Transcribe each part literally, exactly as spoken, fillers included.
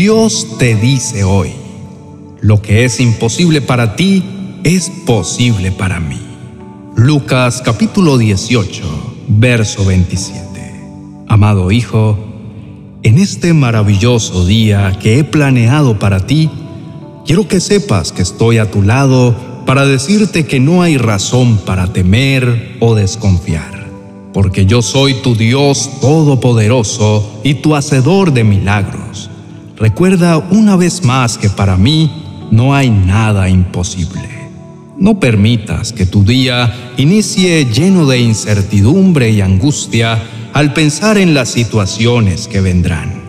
Dios te dice hoy, lo que es imposible para ti es posible para mí. Lucas capítulo dieciocho, verso veintisiete. Amado hijo, en este maravilloso día que he planeado para ti, quiero que sepas que estoy a tu lado para decirte que no hay razón para temer o desconfiar, porque yo soy tu Dios todopoderoso y tu hacedor de milagros. Recuerda una vez más que para mí no hay nada imposible. No permitas que tu día inicie lleno de incertidumbre y angustia al pensar en las situaciones que vendrán,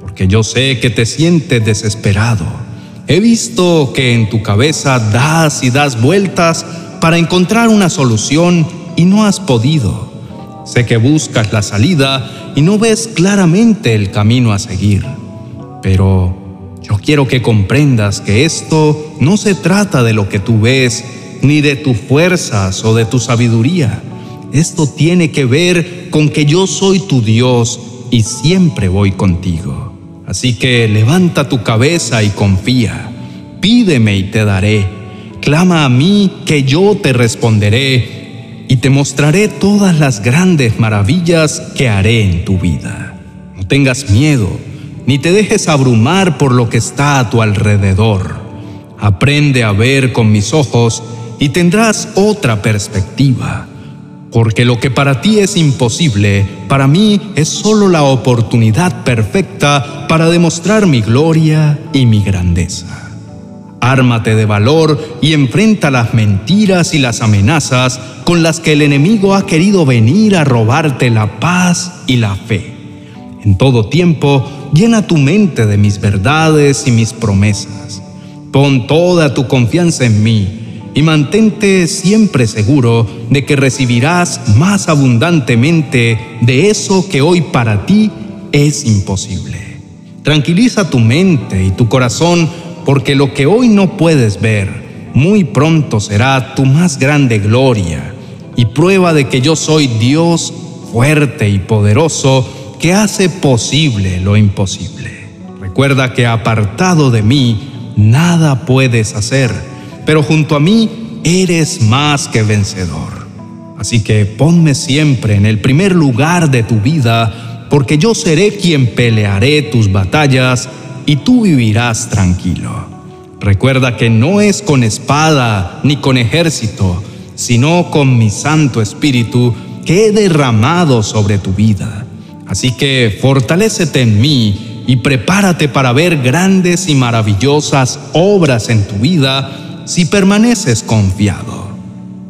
porque yo sé que te sientes desesperado. He visto que en tu cabeza das y das vueltas para encontrar una solución y no has podido. Sé que buscas la salida y no ves claramente el camino a seguir. Pero yo quiero que comprendas que esto no se trata de lo que tú ves, ni de tus fuerzas o de tu sabiduría. Esto tiene que ver con que yo soy tu Dios y siempre voy contigo. Así que levanta tu cabeza y confía. Pídeme y te daré. Clama a mí que yo te responderé y te mostraré todas las grandes maravillas que haré en tu vida. No tengas miedo. Ni te dejes abrumar por lo que está a tu alrededor. Aprende a ver con mis ojos y tendrás otra perspectiva. Porque lo que para ti es imposible, para mí es solo la oportunidad perfecta para demostrar mi gloria y mi grandeza. Ármate de valor y enfrenta las mentiras y las amenazas con las que el enemigo ha querido venir a robarte la paz y la fe. En todo tiempo, llena tu mente de mis verdades y mis promesas. Pon toda tu confianza en mí y mantente siempre seguro de que recibirás más abundantemente de eso que hoy para ti es imposible. Tranquiliza tu mente y tu corazón, porque lo que hoy no puedes ver, muy pronto será tu más grande gloria y prueba de que yo soy Dios fuerte y poderoso, que hace posible lo imposible. Recuerda que apartado de mí, nada puedes hacer, pero junto a mí eres más que vencedor. Así que ponme siempre en el primer lugar de tu vida, porque yo seré quien pelearé tus batallas y tú vivirás tranquilo. Recuerda que no es con espada ni con ejército, sino con mi Santo Espíritu que he derramado sobre tu vida. Así que fortalécete en mí y prepárate para ver grandes y maravillosas obras en tu vida si permaneces confiado.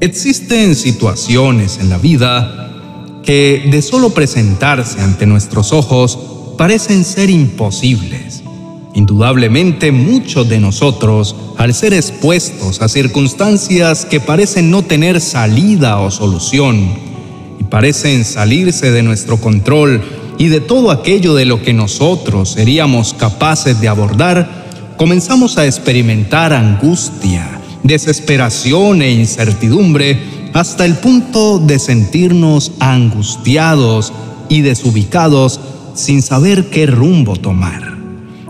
Existen situaciones en la vida que, de solo presentarse ante nuestros ojos, parecen ser imposibles. Indudablemente, muchos de nosotros, al ser expuestos a circunstancias que parecen no tener salida o solución, parecen salirse de nuestro control y de todo aquello de lo que nosotros seríamos capaces de abordar, comenzamos a experimentar angustia, desesperación e incertidumbre hasta el punto de sentirnos angustiados y desubicados sin saber qué rumbo tomar.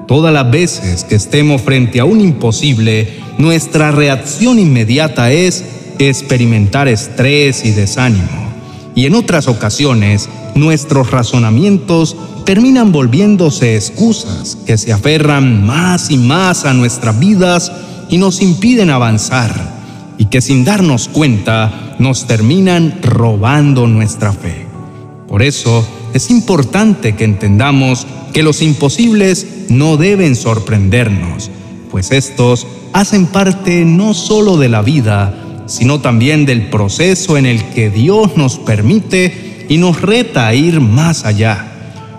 Todas las veces que estemos frente a un imposible, nuestra reacción inmediata es experimentar estrés y desánimo. Y en otras ocasiones, nuestros razonamientos terminan volviéndose excusas que se aferran más y más a nuestras vidas y nos impiden avanzar, y que sin darnos cuenta nos terminan robando nuestra fe. Por eso, es importante que entendamos que los imposibles no deben sorprendernos, pues estos hacen parte no solo de la vida, sino también del proceso en el que Dios nos permite y nos reta a ir más allá.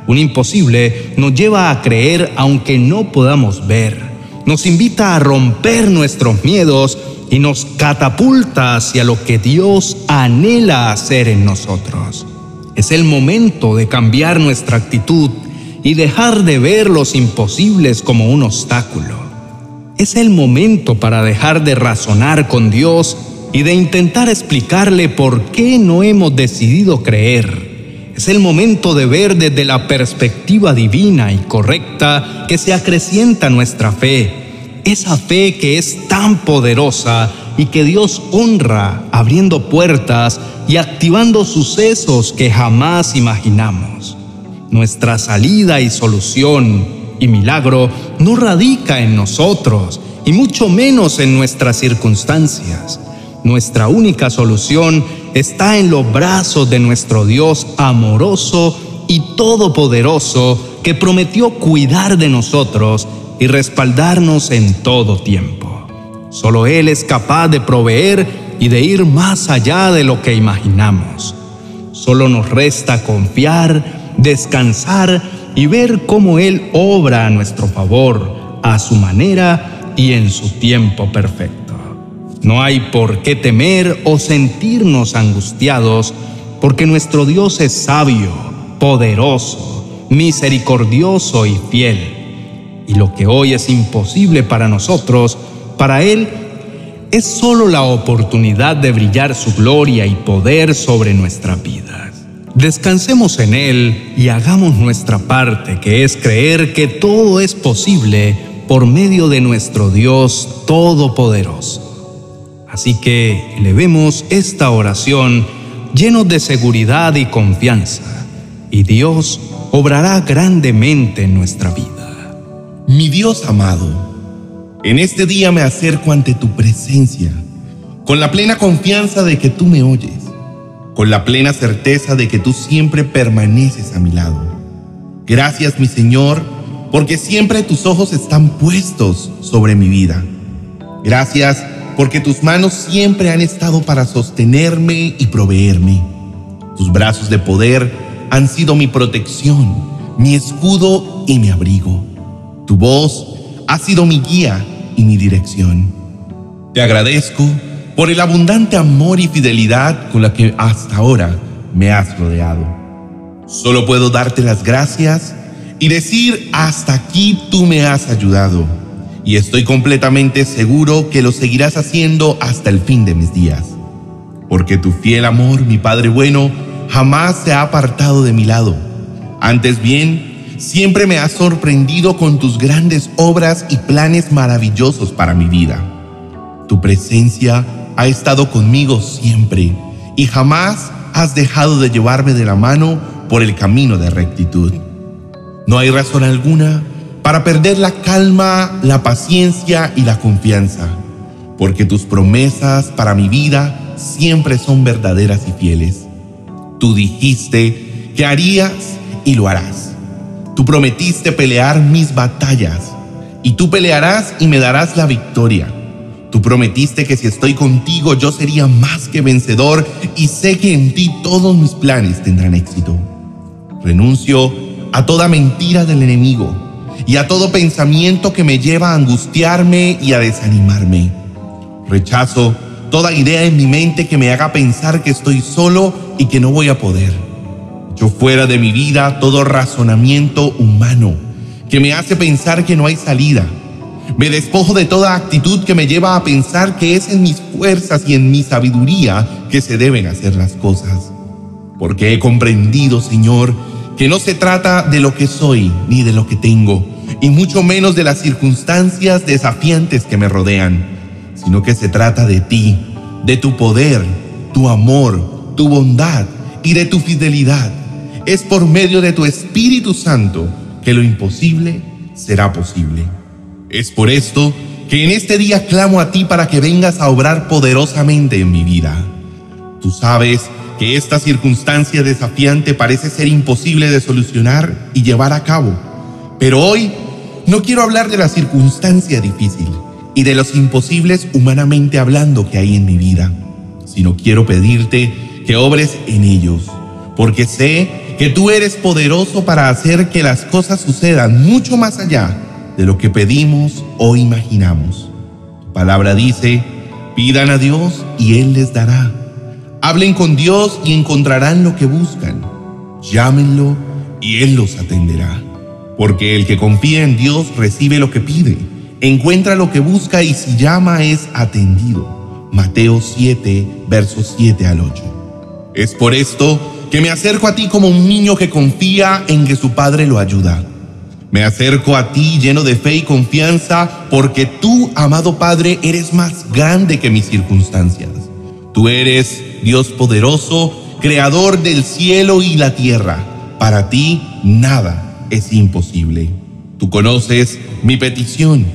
Un imposible nos lleva a creer aunque no podamos ver, nos invita a romper nuestros miedos y nos catapulta hacia lo que Dios anhela hacer en nosotros. Es el momento de cambiar nuestra actitud y dejar de ver los imposibles como un obstáculo. Es el momento para dejar de razonar con Dios y de intentar explicarle por qué no hemos decidido creer. Es el momento de ver desde la perspectiva divina y correcta que se acrecienta nuestra fe. Esa fe que es tan poderosa y que Dios honra abriendo puertas y activando sucesos que jamás imaginamos. Nuestra salida y solución y milagro no radica en nosotros y mucho menos en nuestras circunstancias. Nuestra única solución está en los brazos de nuestro Dios amoroso y todopoderoso que prometió cuidar de nosotros y respaldarnos en todo tiempo. Solo Él es capaz de proveer y de ir más allá de lo que imaginamos. Solo nos resta confiar, descansar y ver cómo Él obra a nuestro favor, a su manera y en su tiempo perfecto. No hay por qué temer o sentirnos angustiados, porque nuestro Dios es sabio, poderoso, misericordioso y fiel. Y lo que hoy es imposible para nosotros, para Él, es solo la oportunidad de brillar su gloria y poder sobre nuestras vidas. Descansemos en Él y hagamos nuestra parte, que es creer que todo es posible por medio de nuestro Dios Todopoderoso. Así que elevemos esta oración llenos de seguridad y confianza, y Dios obrará grandemente en nuestra vida. Mi Dios amado, en este día me acerco ante tu presencia, con la plena confianza de que tú me oyes, con la plena certeza de que tú siempre permaneces a mi lado. Gracias, mi Señor, porque siempre tus ojos están puestos sobre mi vida. Gracias, porque tus manos siempre han estado para sostenerme y proveerme. Tus brazos de poder han sido mi protección, mi escudo y mi abrigo. Tu voz ha sido mi guía y mi dirección. Te agradezco por el abundante amor y fidelidad con la que hasta ahora me has rodeado. Solo puedo darte las gracias y decir: hasta aquí tú me has ayudado, y estoy completamente seguro que lo seguirás haciendo hasta el fin de mis días. Porque tu fiel amor, mi Padre bueno, jamás se ha apartado de mi lado. Antes bien, siempre me has sorprendido con tus grandes obras y planes maravillosos para mi vida. Tu presencia ha estado conmigo siempre y jamás has dejado de llevarme de la mano por el camino de rectitud. No hay razón alguna para perder la calma, la paciencia y la confianza, porque tus promesas para mi vida siempre son verdaderas y fieles. Tú dijiste que harías y lo harás. Tú prometiste pelear mis batallas, y tú pelearás y me darás la victoria. Tú prometiste que si estoy contigo yo sería más que vencedor, y sé que en ti todos mis planes tendrán éxito. Renuncio a toda mentira del enemigo y a todo pensamiento que me lleva a angustiarme y a desanimarme. Rechazo toda idea en mi mente que me haga pensar que estoy solo y que no voy a poder. Yo fuera de mi vida todo razonamiento humano que me hace pensar que no hay salida. Me despojo de toda actitud que me lleva a pensar que es en mis fuerzas y en mi sabiduría que se deben hacer las cosas. Porque he comprendido, Señor, que no se trata de lo que soy ni de lo que tengo, y mucho menos de las circunstancias desafiantes que me rodean, sino que se trata de ti, de tu poder, tu amor, tu bondad y de tu fidelidad. Es por medio de tu Espíritu Santo que lo imposible será posible. Es por esto que en este día clamo a ti para que vengas a obrar poderosamente en mi vida. Tú sabes que esta circunstancia desafiante parece ser imposible de solucionar y llevar a cabo. Pero hoy no quiero hablar de la circunstancia difícil y de los imposibles humanamente hablando que hay en mi vida, sino quiero pedirte que obres en ellos, porque sé que tú eres poderoso para hacer que las cosas sucedan mucho más allá de lo que pedimos o imaginamos. Tu palabra dice: pidan a Dios y Él les dará. Hablen con Dios y encontrarán lo que buscan. Llámenlo y Él los atenderá. Porque el que confía en Dios recibe lo que pide, encuentra lo que busca, y si llama es atendido. Mateo siete, versos siete al ocho. Es por esto que me acerco a ti como un niño que confía en que su padre lo ayuda. Me acerco a ti lleno de fe y confianza, porque tú, amado Padre, eres más grande que mis circunstancias. Tú eres Dios poderoso, creador del cielo y la tierra. Para ti nada es imposible. Tú conoces mi petición,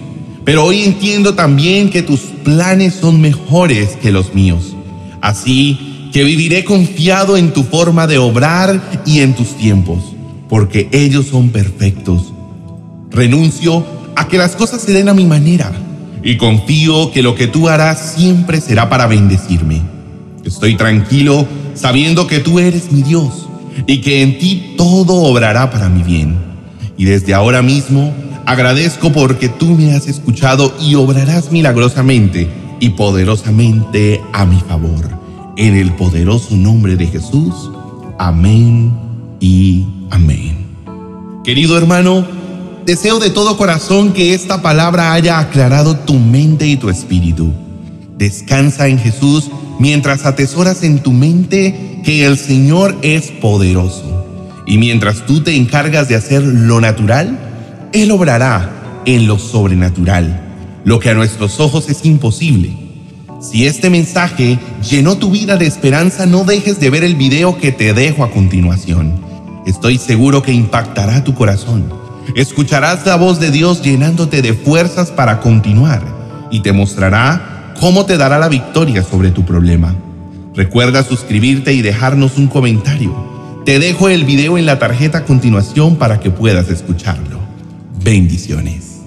pero hoy entiendo también que tus planes son mejores que los míos. Así que viviré confiado en tu forma de obrar y en tus tiempos, porque ellos son perfectos. Renuncio a que las cosas se den a mi manera y confío que lo que tú harás siempre será para bendecirme. Estoy tranquilo sabiendo que tú eres mi Dios y que en ti todo obrará para mi bien. Y desde ahora mismo agradezco porque tú me has escuchado y obrarás milagrosamente y poderosamente a mi favor. En el poderoso nombre de Jesús. Amén y amén. Querido hermano, deseo de todo corazón que esta palabra haya aclarado tu mente y tu espíritu. Descansa en Jesús mientras atesoras en tu mente que el Señor es poderoso. Y mientras tú te encargas de hacer lo natural, Él obrará en lo sobrenatural, lo que a nuestros ojos es imposible. Si este mensaje llenó tu vida de esperanza, no dejes de ver el video que te dejo a continuación. Estoy seguro que impactará tu corazón. Escucharás la voz de Dios llenándote de fuerzas para continuar y te mostrará cómo te dará la victoria sobre tu problema. Recuerda suscribirte y dejarnos un comentario. Te dejo el video en la tarjeta a continuación para que puedas escucharlo. Bendiciones.